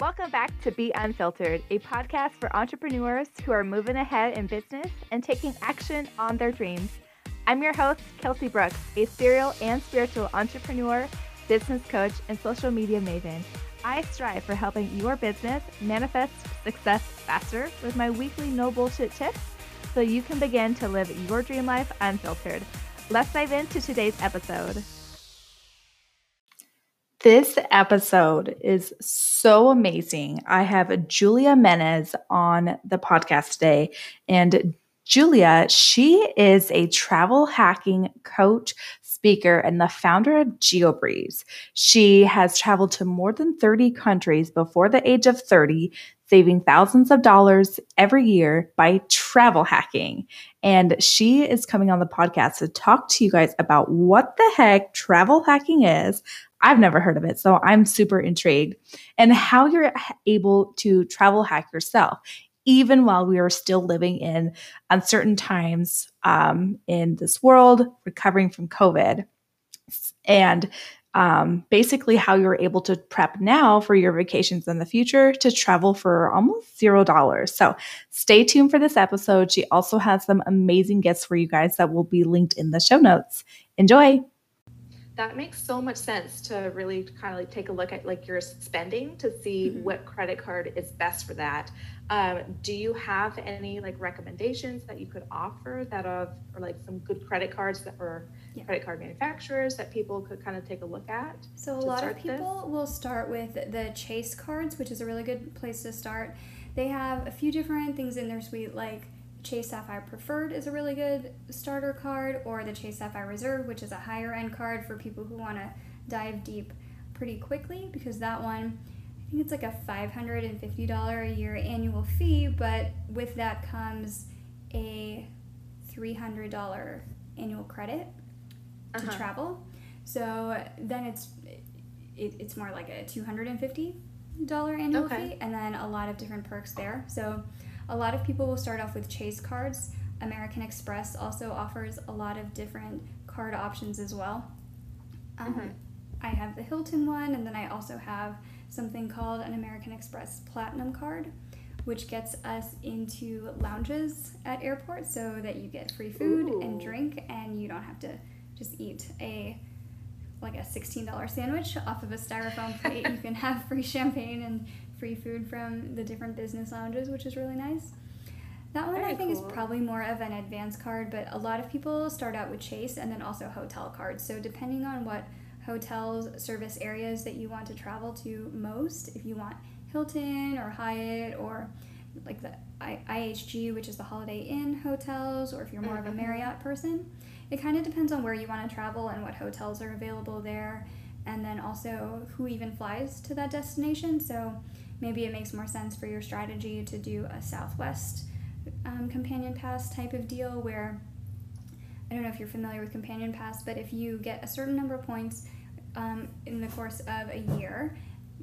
Welcome back to Be Unfiltered, a podcast for entrepreneurs who are moving ahead in business and taking action on their dreams. I'm your host, Kelsey Brooks, a serial and spiritual entrepreneur, business coach, and social media maven. I strive for helping your business manifest success faster with my weekly no bullshit tips so you can begin to live your dream life unfiltered. Let's dive into today's episode. This episode is so amazing. I have Julia Menez on the podcast today. And Julia, she is a travel hacking coach, speaker, and the founder of GeoBreeze. She has traveled to more than 30 countries before the age of 30, saving thousands of dollars every year by travel hacking. And she is coming on the podcast to talk to you guys about what the heck travel hacking is. I've never heard of it, so I'm super intrigued. And how you're able to travel hack yourself, even while we are still living in uncertain times in this world, recovering from COVID. And basically how you're able to prep now for your vacations in the future to travel for almost $0. So stay tuned for this episode. She also has some amazing guests for you guys that will be linked in the show notes. Enjoy. That makes so much sense to really kind of like take a look at like your spending to see what credit card is best for that. Do you have any like recommendations that you could offer that of, or like some good credit cards that were credit card manufacturers that people could kind of take a look at? So a lot of people will start with the Chase cards, which is a really good place to start. They have a few different things in their suite, like Chase Sapphire Preferred is a really good starter card, or the Chase Sapphire Reserve, which is a higher end card for people who want to dive deep pretty quickly, because that one, I think it's like a $550 a year annual fee, but with that comes a $300 annual credit to travel. So then it's more like a $250 annual fee, and then a lot of different perks there. So a lot of people will start off with Chase cards. American Express also offers a lot of different card options as well. I have the Hilton one, and then I also have something called an American Express Platinum card, which gets us into lounges at airports so that you get free food and drink, and you don't have to just eat a $16 sandwich off of a styrofoam plate. You can have free champagne and free food from the different business lounges, which is really nice. That one I think is probably more of an advanced card, but a lot of people start out with Chase and then also hotel cards. So depending on what hotels, service areas that you want to travel to most, if you want Hilton or Hyatt or like the IHG, which is the Holiday Inn hotels, or if you're more of a Marriott person, it kind of depends on where you want to travel and what hotels are available there, and then also who even flies to that destination. So maybe it makes more sense for your strategy to do a Southwest companion pass type of deal, where, I don't know if you're familiar with companion pass, but if you get a certain number of points in the course of a year,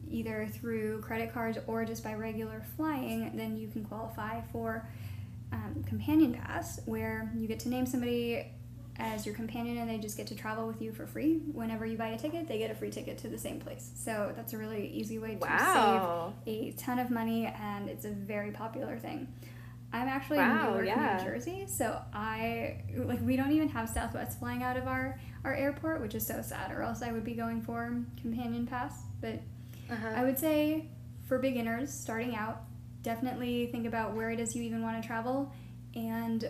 either through credit cards or just by regular flying, then you can qualify for companion pass, where you get to name somebody as your companion and they just get to travel with you for free. Whenever you buy a ticket, they get a free ticket to the same place. So that's a really easy way to save a ton of money, and it's a very popular thing. I'm actually in Newark, New Jersey, so we don't even have Southwest flying out of our airport, which is so sad, or else I would be going for companion pass. But I would say for beginners starting out, definitely think about where it is you even want to travel and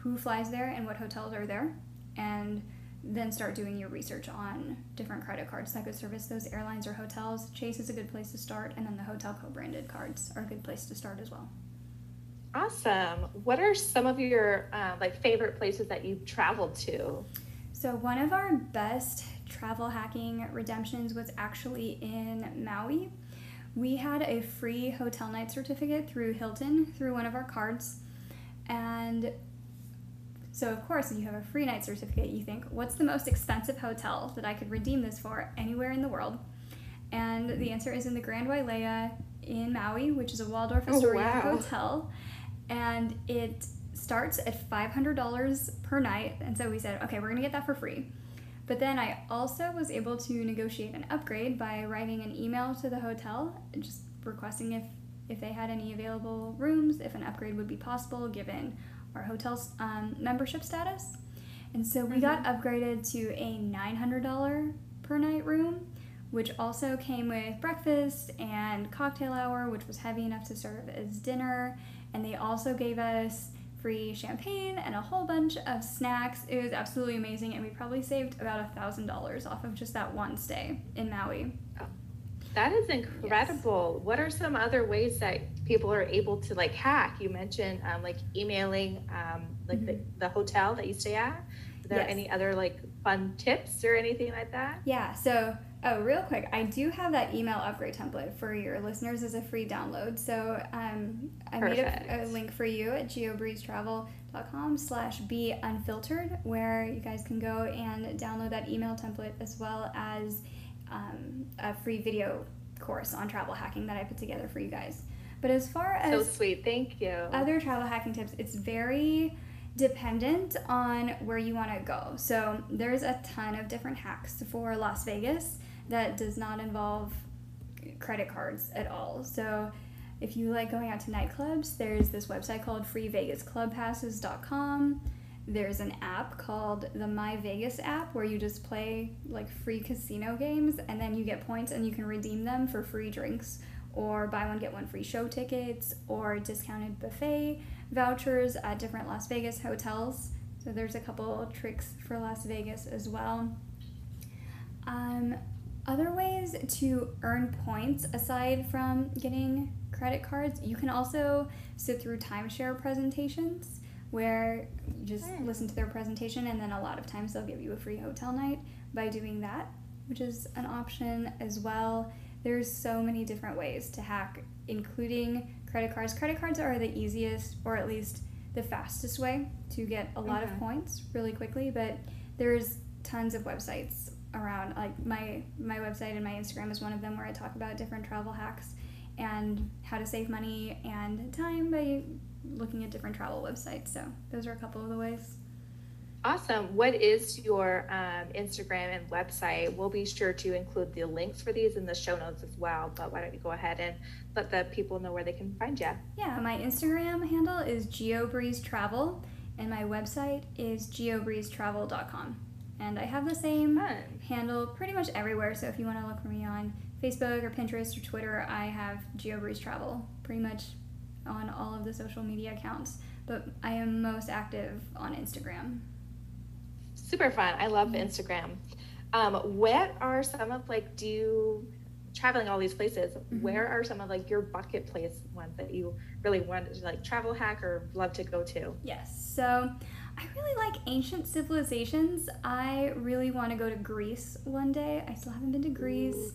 who flies there and what hotels are there, and then start doing your research on different credit cards that could service those airlines or hotels. Chase is a good place to start, and then the hotel co-branded cards are a good place to start as well. Awesome. What are some of your favorite places that you've traveled to? So one of our best travel hacking redemptions was actually in Maui. We had a free hotel night certificate through Hilton, through one of our cards, and so of course, if you have a free night certificate, you think, what's the most expensive hotel that I could redeem this for anywhere in the world? And the answer is in the Grand Wailea in Maui, which is a Waldorf Astoria hotel. And it starts at $500 per night. And so we said, okay, we're going to get that for free. But then I also was able to negotiate an upgrade by writing an email to the hotel, just requesting if they had any available rooms, if an upgrade would be possible given our hotel's membership status. And so we got upgraded to a $900 per night room, which also came with breakfast and cocktail hour, which was heavy enough to serve as dinner. And they also gave us free champagne and a whole bunch of snacks. It was absolutely amazing, and we probably saved about $1,000 off of just that one stay in Maui. Oh, that is incredible. Yes. What are some other ways that people are able to like hack? You mentioned like emailing like the hotel that you stay at. Are there any other like fun tips or anything like that? Yeah, so real quick, I do have that email upgrade template for your listeners as a free download. So I made a link for you at geobreezetravel.com/beunfiltered, where you guys can go and download that email template, as well as a free video course on travel hacking that I put together for you guys. But as far as thank you. Other travel hacking tips, it's very dependent on where you want to go. So there's a ton of different hacks for Las Vegas that does not involve credit cards at all. So if you like going out to nightclubs, there's this website called freevegasclubpasses.com. There's an app called the My Vegas app where you just play like free casino games, and then you get points and you can redeem them for free drinks or buy one get one free show tickets or discounted buffet vouchers at different Las Vegas hotels. So there's a couple tricks for Las Vegas as well. Other ways to earn points aside from getting credit cards, you can also sit through timeshare presentations where you just listen to their presentation, and then a lot of times they'll give you a free hotel night by doing that, which is an option as well. There's so many different ways to hack, including credit cards. Credit cards are the easiest, or at least the fastest way to get a lot of points really quickly, but there's tons of websites around. Like my website and my Instagram is one of them, where I talk about different travel hacks and how to save money and time by looking at different travel websites. So those are a couple of the ways. Awesome. What is your Instagram and website? We'll be sure to include the links for these in the show notes as well, but why don't you go ahead and let the people know where they can find you. Yeah, my Instagram handle is GeoBreezeTravel, and my website is geobreezetravel.com. And I have the same handle pretty much everywhere, so if you want to look for me on Facebook or Pinterest or Twitter, I have GeoBreezeTravel pretty much on all of the social media accounts, but I am most active on Instagram. Super fun. I love Instagram. What are some of traveling all these places, where are some of like your bucket place ones that you really want to like travel hack or love to go to? Yes. So I really like ancient civilizations. I really want to go to Greece one day. I still haven't been to Greece.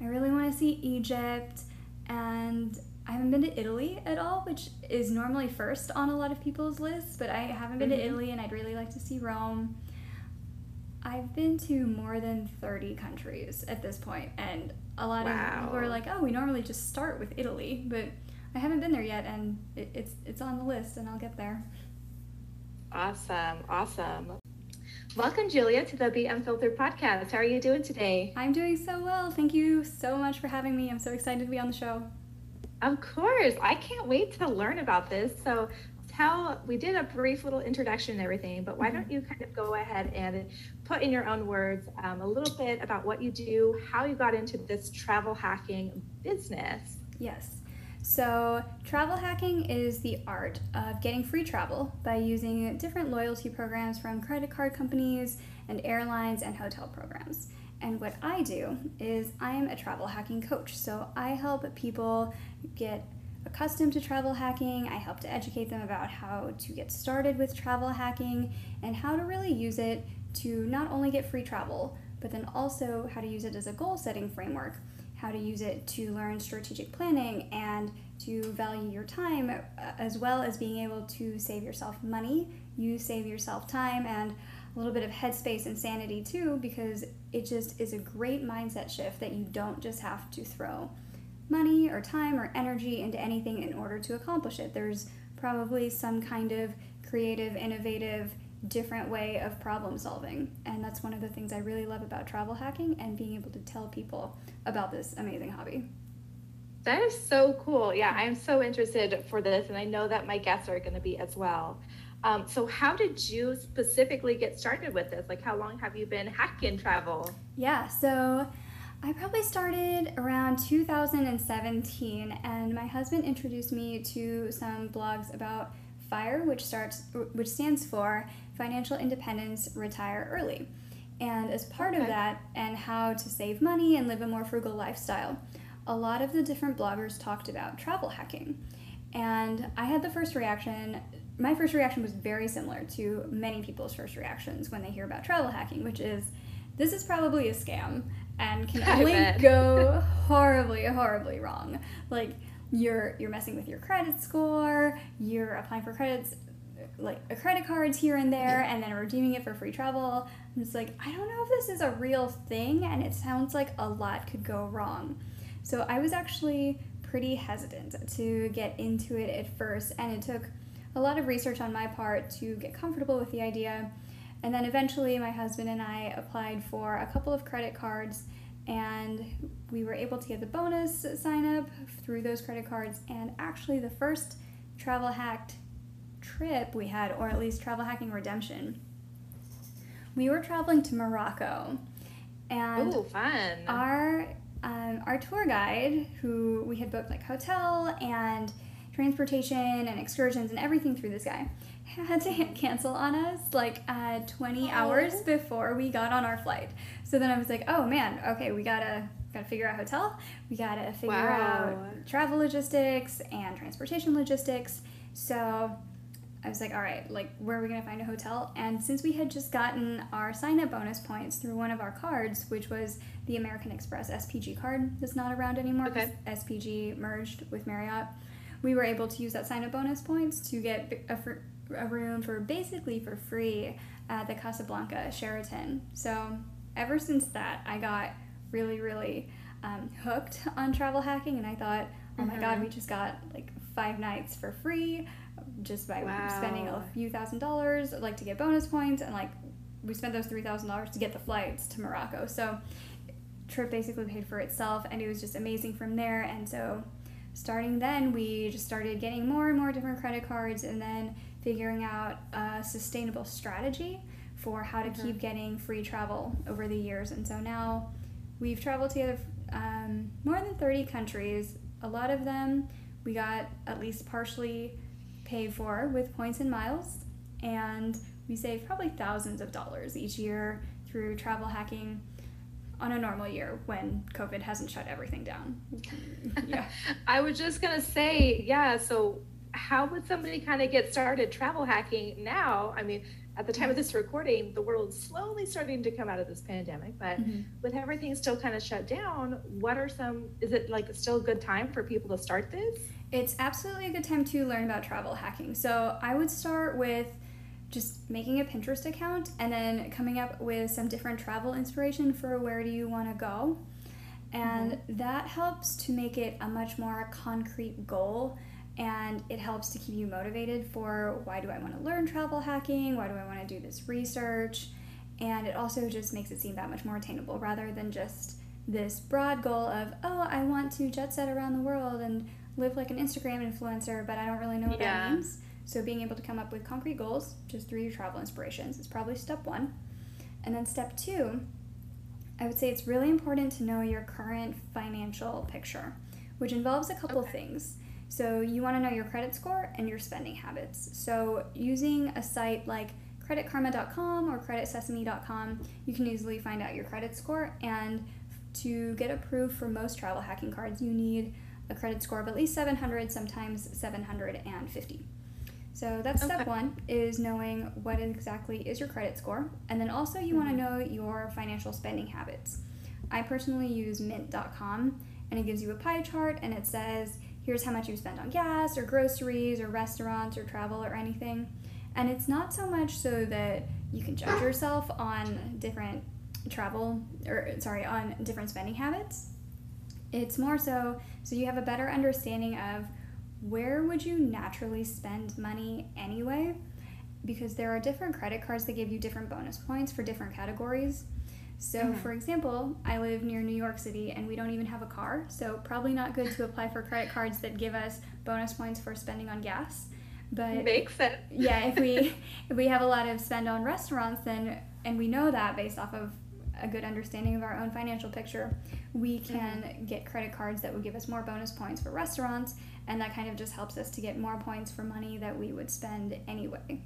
I really want to see Egypt, and I haven't been to Italy at all, which is normally first on a lot of people's lists, but I haven't been to Italy, and I'd really like to see Rome. I've been to more than 30 countries at this point, and a lot of people are like, oh, we normally just start with Italy, but I haven't been there yet, and it's on the list, and I'll get there. Awesome, awesome. Welcome, Julia, to the Be Unfiltered podcast. How are you doing today? I'm doing so well. Thank you so much for having me. I'm so excited to be on the show. Of course. I can't wait to learn about this. So we did a brief little introduction and everything, but why don't you kind of go ahead and put in your own words a little bit about what you do, how you got into this travel hacking business. Yes. So travel hacking is the art of getting free travel by using different loyalty programs from credit card companies and airlines and hotel programs. And what I do is I'm a travel hacking coach. So I help people get accustomed to travel hacking. I help to educate them about how to get started with travel hacking and how to really use it to not only get free travel, but then also how to use it as a goal-setting framework, how to use it to learn strategic planning and to value your time, as well as being able to save yourself money. You save yourself time and a little bit of headspace and sanity too, because it just is a great mindset shift that you don't just have to throw money or time or energy into anything in order to accomplish it. There's probably some kind of creative, innovative, different way of problem solving. And that's one of the things I really love about travel hacking and being able to tell people about this amazing hobby. That is so cool. Yeah, I'm so interested for this, and I know that my guests are going to be as well. So how did you specifically get started with this? Like, how long have you been hacking travel? Yeah, so I probably started around 2017, and my husband introduced me to some blogs about FIRE, which stands for Financial Independence, Retire Early, and as part of that, and how to save money and live a more frugal lifestyle. A lot of the different bloggers talked about travel hacking, and I had the first reaction. My first reaction was very similar to many people's first reactions when they hear about travel hacking, which is, this is probably a scam and can only go horribly, horribly wrong. Like, you're messing with your credit score, you're applying for credits, like a credit cards here and there, and then redeeming it for free travel. I'm just like, I don't know if this is a real thing, and it sounds like a lot could go wrong. So I was actually pretty hesitant to get into it at first, and it took a lot of research on my part to get comfortable with the idea. And then eventually my husband and I applied for a couple of credit cards, and we were able to get the bonus sign up through those credit cards. And actually the first travel hacked trip we had, or at least travel hacking redemption, we were traveling to Morocco, and ooh, fun. Our tour guide, who we had booked like hotel and transportation and excursions and everything through this guy, had to cancel on us like 20 hours before we got on our flight. So then I was like, oh man, okay, we gotta figure out hotel, we gotta figure out travel logistics and transportation logistics. So I was like, all right, like, where are we gonna find a hotel? And since we had just gotten our sign-up bonus points through one of our cards, which was the American Express SPG card that's not around anymore, because SPG merged with Marriott, we were able to use that sign-up bonus points to get a room for basically for free at the Casablanca Sheraton. So ever since that, I got really, really hooked on travel hacking, and I thought, oh my God, we just got like 5 nights for free just by spending a few $1,000, like, to get bonus points, and like we spent those $3,000 to get the flights to Morocco. So trip basically paid for itself, and it was just amazing from there. And so starting then, we just started getting more and more different credit cards, and then figuring out a sustainable strategy for how to keep getting free travel over the years. And so now we've traveled together more than 30 countries. A lot of them we got at least partially paid for with points and miles, and we save probably thousands of dollars each year through travel hacking on a normal year when COVID hasn't shut everything down. I was just gonna say, so how would somebody kind of get started travel hacking now? I mean, at the time of this recording, the world's slowly starting to come out of this pandemic, but with everything still kind of shut down, is it like still a good time for people to start this? It's absolutely a good time to learn about travel hacking. So I would start with just making a Pinterest account, and then coming up with some different travel inspiration for where do you want to go. And that helps to make it a much more concrete goal, and it helps to keep you motivated for, why do I want to learn travel hacking? Why do I want to do this research? And it also just makes it seem that much more attainable, rather than just this broad goal of, oh, I want to jet set around the world and live like an Instagram influencer, but I don't really know what that means. So being able to come up with concrete goals just through your travel inspirations is probably step one. And then step two, I would say it's really important to know your current financial picture, which involves a couple things. So you want to know your credit score and your spending habits. So using a site like creditkarma.com or creditsesame.com, you can easily find out your credit score. And to get approved for most travel hacking cards, you need a credit score of at least 700, sometimes 750. So that's step one, is knowing what exactly is your credit score. And then also you want to know your financial spending habits. I personally use mint.com, and it gives you a pie chart, and it says, here's how much you spend on gas or groceries or restaurants or travel or anything. And it's not so much so that you can judge yourself on different on different spending habits. It's more so you have a better understanding of, where would you naturally spend money anyway? Because there are different credit cards that give you different bonus points for different categories. So for example, I live near New York City and we don't even have a car, so probably not good to apply for credit cards that give us bonus points for spending on gas. But makes sense. Yeah, if we have a lot of spend on restaurants, then, and we know that based off of a good understanding of our own financial picture, we can get credit cards that would give us more bonus points for restaurants, and that kind of just helps us to get more points for money that we would spend anyway.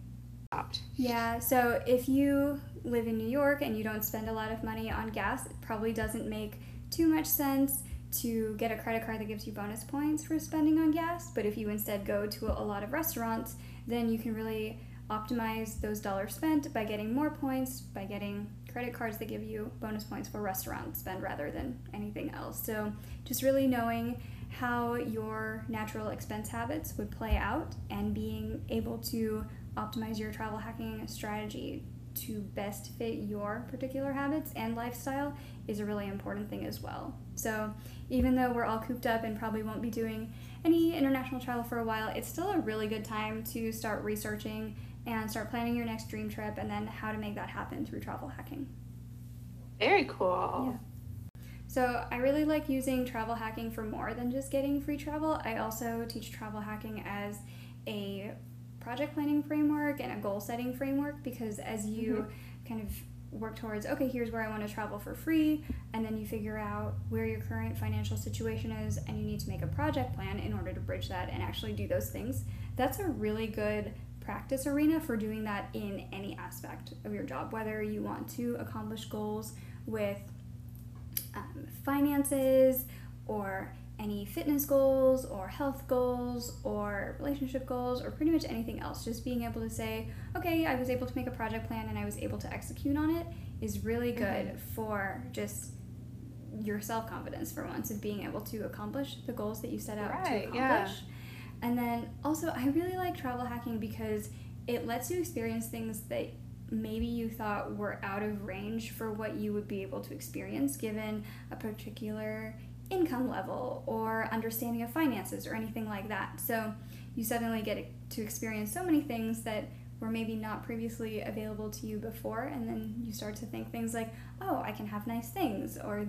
Yeah, so if you live in New York and you don't spend a lot of money on gas, it probably doesn't make too much sense to get a credit card that gives you bonus points for spending on gas. But if you instead go to a lot of restaurants, then you can really optimize those dollars spent by getting more points, by getting credit cards that give you bonus points for restaurant spend rather than anything else. So just really knowing how your natural expense habits would play out and being able to optimize your travel hacking strategy to best fit your particular habits and lifestyle is a really important thing as well. So even though we're all cooped up and probably won't be doing any international travel for a while, it's still a really good time to start researching and start planning your next dream trip and then how to make that happen through travel hacking. Very cool. Yeah. So I really like using travel hacking for more than just getting free travel. I also teach travel hacking as a project planning framework and a goal setting framework, because as you kind of work towards, okay, here's where I want to travel for free, and then you figure out where your current financial situation is and you need to make a project plan in order to bridge that and actually do those things, that's a really good practice arena for doing that in any aspect of your job, whether you want to accomplish goals with finances or any fitness goals or health goals or relationship goals or pretty much anything else. Just being able to say, okay, I was able to make a project plan and I was able to execute on it is really good for just your self-confidence for once, of being able to accomplish the goals that you set out to accomplish. Yeah. And then also I really like travel hacking because it lets you experience things that maybe you thought were out of range for what you would be able to experience given a particular income level or understanding of finances or anything like that. So you suddenly get to experience so many things that were maybe not previously available to you before, and then you start to think things like, oh, I can have nice things, or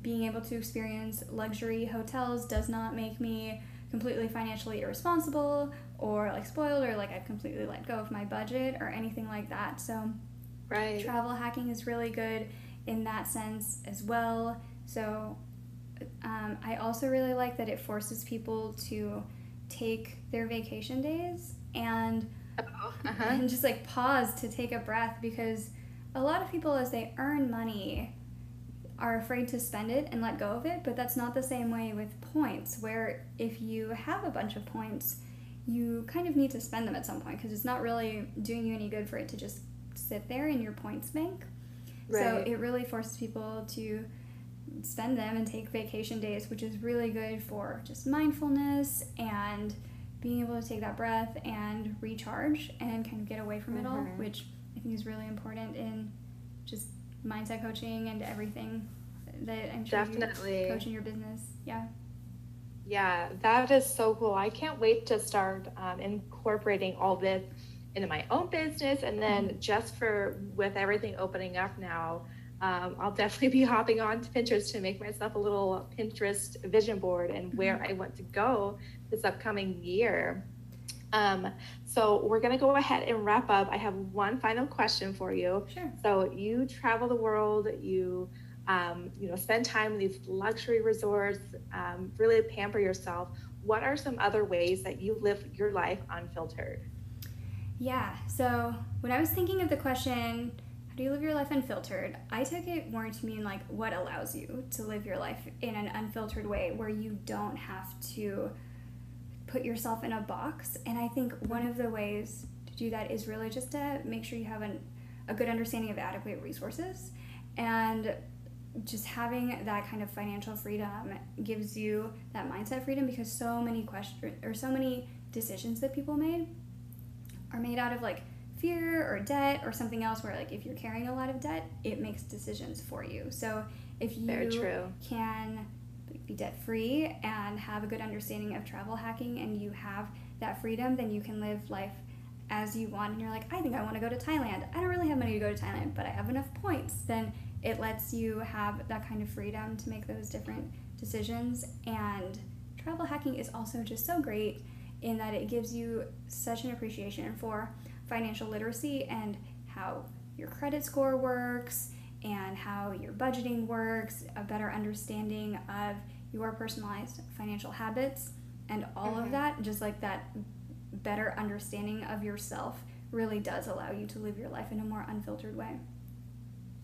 being able to experience luxury hotels does not make me completely financially irresponsible or like spoiled or like I've completely let go of my budget or anything like that. So travel hacking is really good in that sense as well. So I also really like that it forces people to take their vacation days and just like pause to take a breath, because a lot of people, as they earn money, are afraid to spend it and let go of it. But that's not the same way with points, where if you have a bunch of points, you kind of need to spend them at some point because it's not really doing you any good for it to just sit there in your points bank. Right. So it really forces people to spend them and take vacation days, which is really good for just mindfulness and being able to take that breath and recharge and kind of get away from it all, which I think is really important in just mindset coaching and everything that I'm sure you coach in your business. Yeah, that is so cool. I can't wait to start incorporating all this into my own business, and then just for with everything opening up now, I'll definitely be hopping on to Pinterest to make myself a little Pinterest vision board and where I want to go this upcoming year. So we're going to go ahead and wrap up. I have one final question for you. Sure. So you travel the world, you spend time in these luxury resorts, really pamper yourself. What are some other ways that you live your life unfiltered? Yeah, so when I was thinking of the question, do you live your life unfiltered? I took it more to mean like what allows you to live your life in an unfiltered way where you don't have to put yourself in a box. And I think one of the ways to do that is really just to make sure you have a good understanding of adequate resources, and just having that kind of financial freedom gives you that mindset freedom, because so many questions or so many decisions that people made are made out of like fear or debt or something else, where like if you're carrying a lot of debt, it makes decisions for you. So if you can be debt free and have a good understanding of travel hacking and you have that freedom, then you can live life as you want. And you're like, I think I want to go to Thailand. I don't really have money to go to Thailand, but I have enough points. Then it lets you have that kind of freedom to make those different decisions. And travel hacking is also just so great in that it gives you such an appreciation for financial literacy and how your credit score works and how your budgeting works, a better understanding of your personalized financial habits and all of that, just like that better understanding of yourself really does allow you to live your life in a more unfiltered way.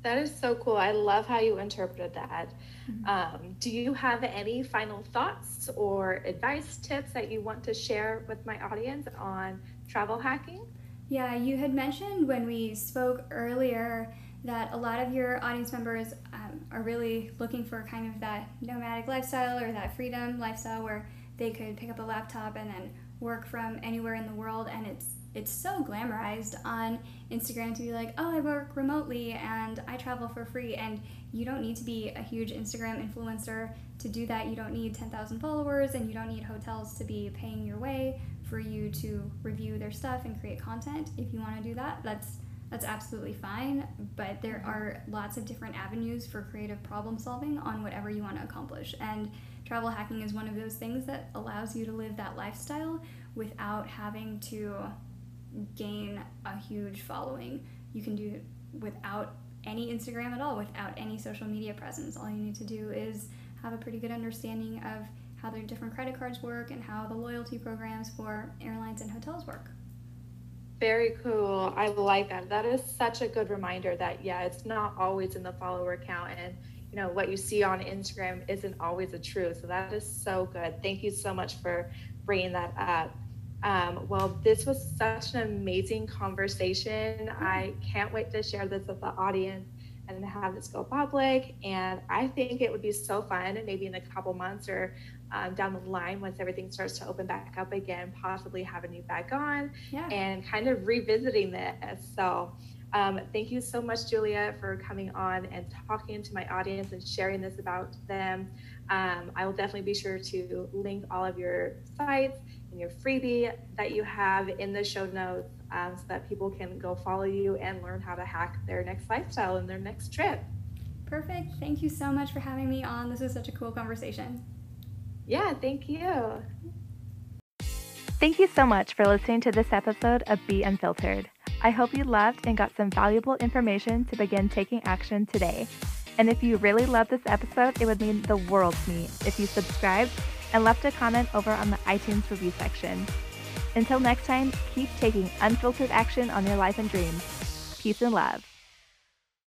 That is so cool. I love how you interpreted that. Do you have any final thoughts or advice, tips that you want to share with my audience on travel hacking? Yeah, you had mentioned when we spoke earlier that a lot of your audience members are really looking for kind of that nomadic lifestyle or that freedom lifestyle where they could pick up a laptop and then work from anywhere in the world, and it's so glamorized on Instagram to be like, oh, I work remotely and I travel for free. And you don't need to be a huge Instagram influencer to do that. You don't need 10,000 followers, and you don't need hotels to be paying your way for you to review their stuff and create content. If you want to do that, that's absolutely fine. But there are lots of different avenues for creative problem solving on whatever you want to accomplish. And travel hacking is one of those things that allows you to live that lifestyle without having to gain a huge following. You can do it without any Instagram at all, without any social media presence. All you need to do is have a pretty good understanding of how their different credit cards work and how the loyalty programs for airlines and hotels work. Very cool. I like that. That is such a good reminder that, yeah, it's not always in the follower count, and you know what you see on Instagram isn't always the truth. So that is so good. Thank you so much for bringing that up. Well, this was such an amazing conversation. I can't wait to share this with the audience and have this go public. And I think it would be so fun, and maybe in a couple months or down the line, once everything starts to open back up again, possibly having you back on and kind of revisiting this. So thank you so much, Julia, for coming on and talking to my audience and sharing this about them. I will definitely be sure to link all of your sites and your freebie that you have in the show notes, so that people can go follow you and learn how to hack their next lifestyle and their next trip. Perfect. Thank you so much for having me on. This was such a cool conversation. Yeah, thank you. Thank you so much for listening to this episode of Be Unfiltered. I hope you loved and got some valuable information to begin taking action today. And if you really love this episode, it would mean the world to me if you subscribed and left a comment over on the iTunes review section. Until next time, keep taking unfiltered action on your life and dreams. Peace and love.